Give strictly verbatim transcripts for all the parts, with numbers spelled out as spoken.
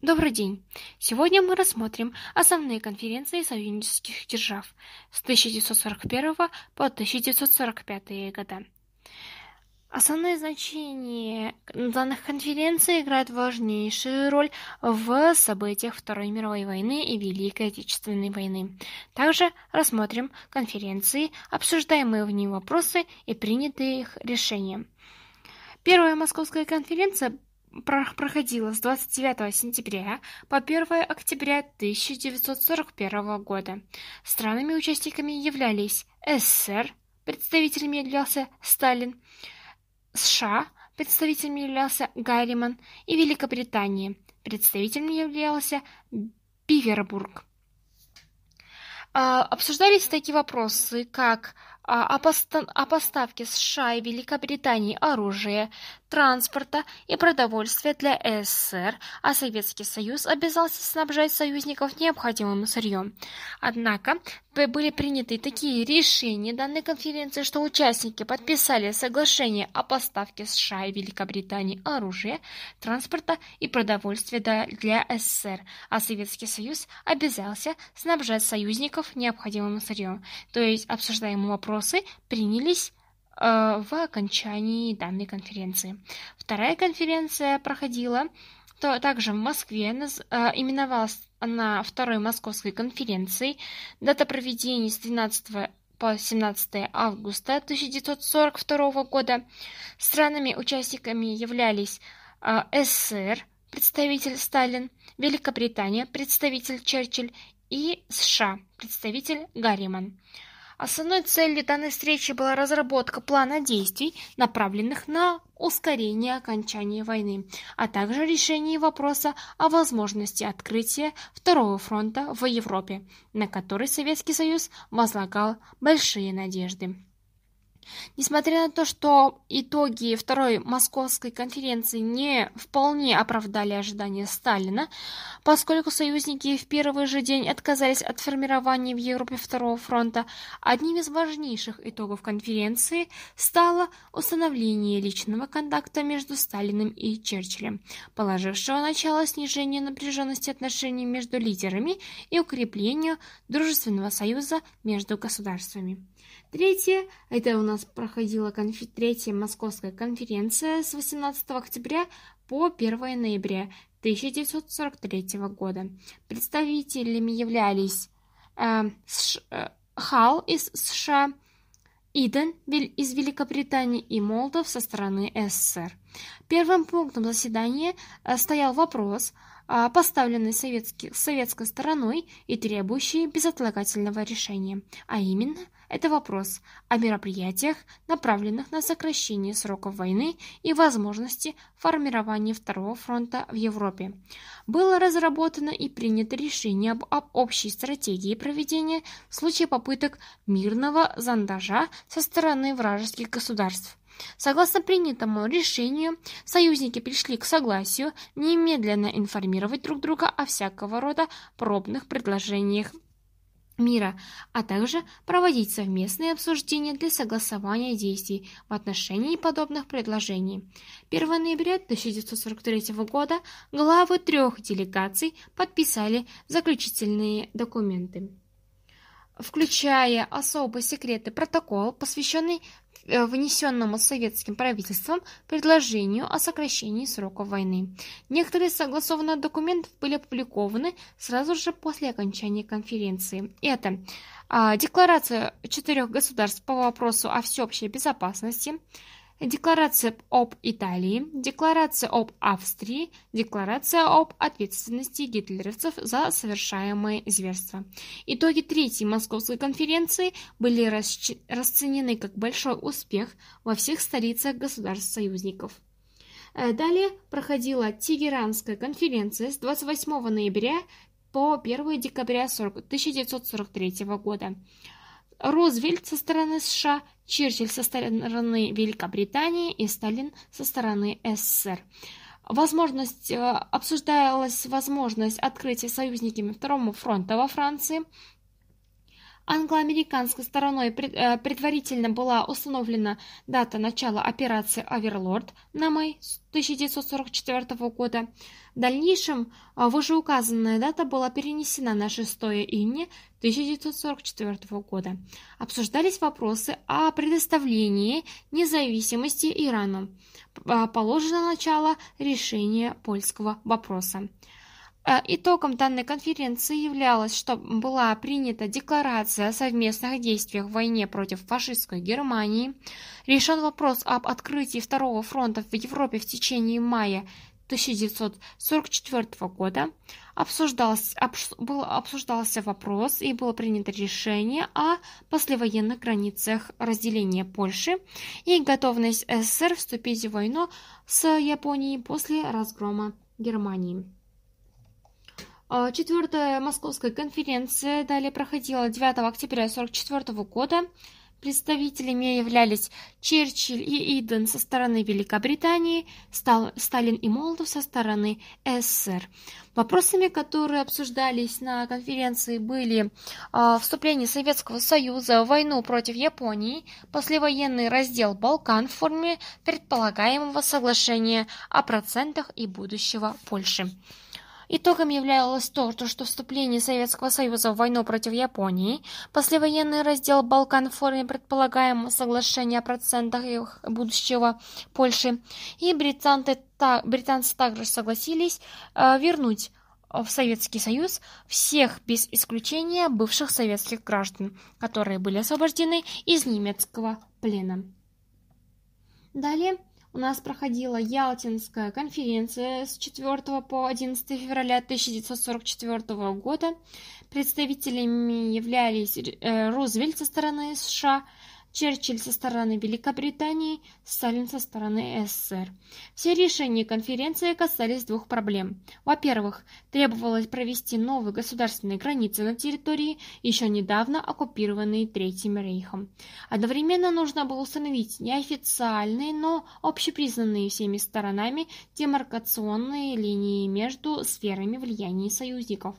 Добрый день! Сегодня мы рассмотрим основные конференции союзнических держав с тысяча девятьсот сорок первого по тысяча девятьсот сорок пятый года. Основное значение данных конференций играет важнейшую роль в событиях Второй мировой войны и Великой Отечественной войны. Также рассмотрим конференции, обсуждаемые в ней вопросы и принятые их решения. Первая Московская конференция проходила с двадцать девятого сентября по первое октября тысяча девятьсот сорок первого года. Странами-участниками являлись СССР, представителями являлся Сталин, США, представителями являлся Гарриман, и Великобритании, представителями являлся Бивербрук. Обсуждались такие вопросы, как о поставке США и Великобритании оружия, транспорта и продовольствия для СССР, а Советский Союз обязался снабжать союзников необходимым сырьем. Однако были приняты такие решения данной конференции, что участники подписали соглашение о поставке США и Великобритании оружия, транспорта и продовольствия для СССР, а Советский Союз обязался снабжать союзников необходимым сырьем. То есть обсуждаемый вопрос принялись э, в окончании данной конференции. Вторая конференция проходила то, также в Москве, наз, э, именовалась она Второй Московской конференцией. Дата проведения с двенадцатого по семнадцатое августа тысяча девятьсот сорок второго года. Странами-участниками являлись э, СССР, представитель Сталин, Великобритания, представитель Черчилль и США, представитель Гарриман. Основной целью данной встречи была разработка плана действий, направленных на ускорение окончания войны, а также решение вопроса о возможности открытия Второго фронта в Европе, на который Советский Союз возлагал большие надежды. Несмотря на то, что итоги Второй Московской конференции не вполне оправдали ожидания Сталина, поскольку союзники в первый же день отказались от формирования в Европе Второго фронта, одним из важнейших итогов конференции стало установление личного контакта между Сталиным и Черчиллем, положившего начало снижению напряженности отношений между лидерами и укреплению дружественного союза между государствами. Третье, это у нас проходила конф... третья Московская конференция с восемнадцатого октября по первое ноября тысяча девятьсот сорок третьего года. Представителями являлись э, Ш... Халл из США, Иден из Великобритании и Молотов со стороны СССР. Первым пунктом заседания стоял вопрос, поставленный советский, советской стороной и требующий безотлагательного решения, а именно это вопрос о мероприятиях, направленных на сокращение сроков войны и возможности формирования Второго фронта в Европе. Было разработано и принято решение об, об общей стратегии проведения в случае попыток мирного зондажа со стороны вражеских государств. Согласно принятому решению, союзники пришли к согласию немедленно информировать друг друга о всякого рода пробных предложениях мира, а также проводить совместные обсуждения для согласования действий в отношении подобных предложений. первое ноября тысяча девятьсот сорок третьего года главы трех делегаций подписали заключительные документы, включая особый секретный протокол, посвященный внесенному советским правительством предложению о сокращении сроков войны. Некоторые согласованные документы были опубликованы сразу же после окончания конференции. Это а, Декларация четырех государств по вопросу о всеобщей безопасности, Декларация об Италии, Декларация об Австрии, Декларация об ответственности гитлеровцев за совершаемые зверства. Итоги Третьей Московской конференции были расценены как большой успех во всех столицах государств-союзников. Далее проходила Тегеранская конференция с двадцать восьмого ноября по первое декабря тысяча девятьсот сорок третьего года. Рузвельт со стороны США, Черчилль со стороны Великобритании и Сталин со стороны СССР. Возможность, обсуждалась возможность открытия союзниками Второго фронта во Франции. Англо-американской стороной предварительно была установлена дата начала операции «Оверлорд» на май тысяча девятьсот сорок четвёртого года. В дальнейшем вышеуказанная дата была перенесена на шестое июня тысяча девятьсот сорок четвёртого года. Обсуждались вопросы о предоставлении независимости Ирану. Положено начало решения польского вопроса. Итогом данной конференции являлось, что была принята декларация о совместных действиях в войне против фашистской Германии, решен вопрос об открытии Второго фронта в Европе в течение мая тысяча девятьсот сорок четвёртого года, обсуждался, обс, был, обсуждался вопрос и было принято решение о послевоенных границах разделения Польши и готовность СССР вступить в войну с Японией после разгрома Германии. Четвертая Московская конференция далее проходила девятого октября тысяча девятьсот сорок четвёртого года. Представителями являлись Черчилль и Иден со стороны Великобритании, Сталин и Молотов со стороны СССР. Вопросами, которые обсуждались на конференции, были вступление Советского Союза в войну против Японии, послевоенный раздел «Балкан» в форме предполагаемого соглашения о процентах и будущего Польши. Итогом являлось то, что вступление Советского Союза в войну против Японии, послевоенный раздел «Балкан» в форме предполагаемого соглашения о процентах их будущего Польши, и британцы, та, британцы также согласились э, вернуть в Советский Союз всех без исключения бывших советских граждан, которые были освобождены из немецкого плена. Далее. У нас проходила Ялтинская конференция с четвёртого по одиннадцатое февраля тысяча девятьсот сорок четвёртого года. Представителями являлись Рузвельт со стороны США, Черчилль со стороны Великобритании, Сталин со стороны СССР. Все решения конференции касались двух проблем. Во-первых, требовалось провести новые государственные границы на территории, еще недавно оккупированные Третьим Рейхом. Одновременно нужно было установить неофициальные, но общепризнанные всеми сторонами демаркационные линии между сферами влияния союзников,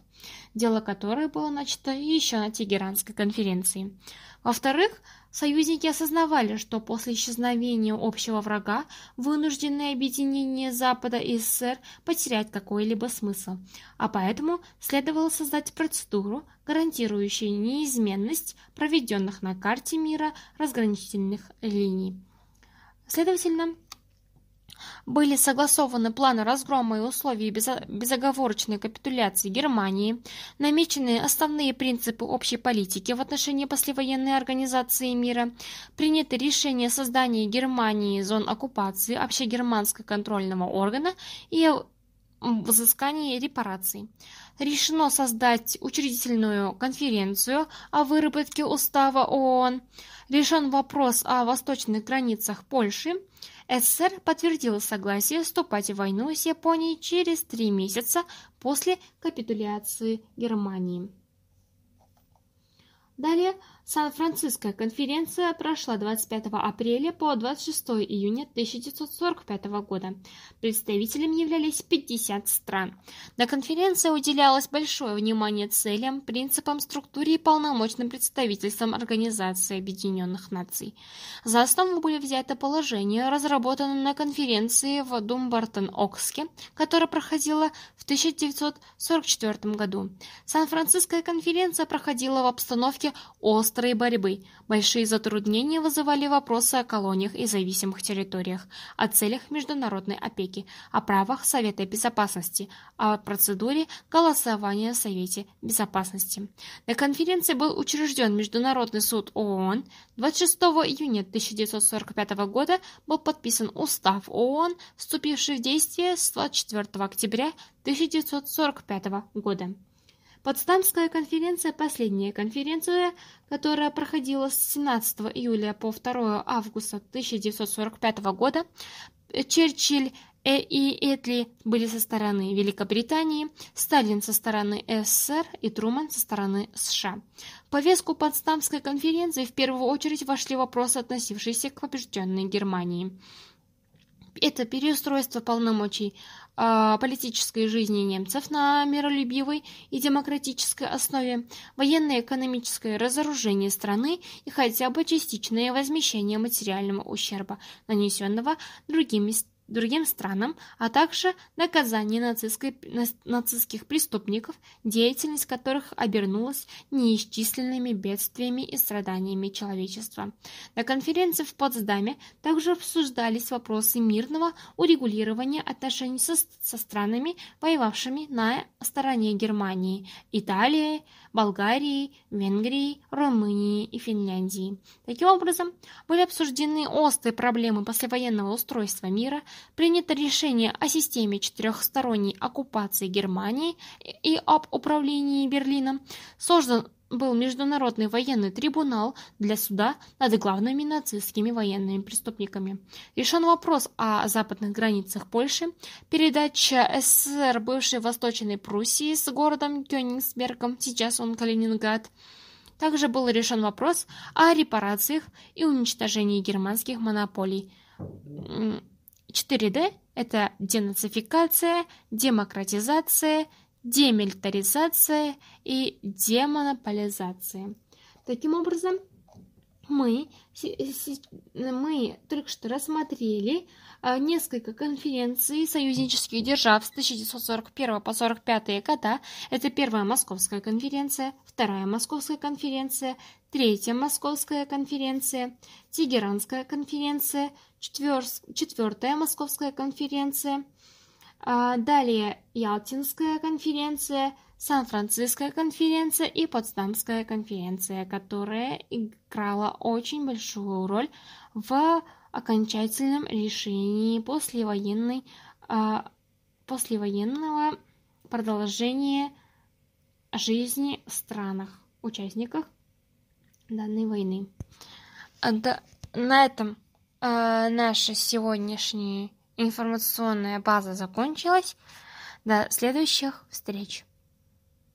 дело которое было начато еще на Тегеранской конференции. Во-вторых, союзники осознавали, что после исчезновения общего врага вынужденное объединение Запада и СССР потеряет какой-либо смысл, а поэтому следовало создать процедуру, гарантирующую неизменность проведенных на карте мира разграничительных линий. Следовательно, были согласованы планы разгрома и условия безоговорочной капитуляции Германии, намечены основные принципы общей политики в отношении послевоенной организации мира, принято решение о создании Германии зон оккупации общегерманского контрольного органа и взыскании репараций. Решено создать учредительную конференцию о выработке устава ООН. Решен вопрос о восточных границах Польши. СССР подтвердил согласие вступать в войну с Японией через три месяца после капитуляции Германии. Далее, Сан-Францисская конференция прошла двадцать пятого апреля по двадцать шестое июня тысяча девятьсот сорок пятого года. Представителями являлись пятьдесят стран. На конференции уделялось большое внимание целям, принципам, структуре и полномочным представительствам Организации Объединенных Наций. За основу были взяты положения, разработанные на конференции в Думбартон-Окске, которая проходила в тысяча девятьсот сорок четвёртом году. Сан-Франциская конференция проходила в обстановке острой борьбы. Большие затруднения вызывали вопросы о колониях и зависимых территориях, о целях международной опеки, о правах Совета Безопасности, о процедуре голосования в Совете Безопасности. На конференции был учрежден Международный суд ООН. двадцать шестого июня тысяча девятьсот сорок пятого года был подписан Устав ООН, вступивший в действие с двадцать четвёртого октября тысяча девятьсот сорок пятого года. Потсдамская конференция – последняя конференция, которая проходила с семнадцатого июля по второе августа тысяча девятьсот сорок пятого года. Черчилль и Этли были со стороны Великобритании, Сталин со стороны СССР и Трумэн со стороны США. В повестку Потсдамской конференции в первую очередь вошли вопросы, относившиеся к побежденной Германии. Это переустройство полномочий политической жизни немцев на миролюбивой и демократической основе, военное и экономическое разоружение страны и хотя бы частичное возмещение материального ущерба, нанесенного другими странами. другим странам, а также наказание нацистской, нацистских преступников, деятельность которых обернулась неисчисленными бедствиями и страданиями человечества. На конференции в Потсдаме также обсуждались вопросы мирного урегулирования отношений со, со странами, воевавшими на стороне Германии, Италии, Болгарии, Венгрии, Румынии и Финляндии. Таким образом, были обсуждены острые проблемы послевоенного устройства мира, принято решение о системе четырехсторонней оккупации Германии и об управлении Берлином. Создан был международный военный трибунал для суда над главными нацистскими военными преступниками. Решен вопрос о западных границах Польши, передача СССР бывшей Восточной Пруссии с городом Кёнигсбергом, сейчас он Калининград. Также был решен вопрос о репарациях и уничтожении германских монополий. четыре дэ – это денацификация, демократизация, демилитаризация и демонополизация. Таким образом, мы, мы только что рассмотрели несколько конференций союзнических держав с тысяча девятьсот сорок первого по тысяча девятьсот сорок пятый года. Это первая Московская конференция, вторая Московская конференция, третья Московская конференция, Тегеранская конференция, четвертая Московская конференция, далее Ялтинская конференция, Сан-Францисская конференция и Потсдамская конференция, которая играла очень большую роль в окончательном решении послевоенной, послевоенного продолжения жизни в странах, участниках данной войны. На этом наша сегодняшняя информационная база закончилась. До следующих встреч!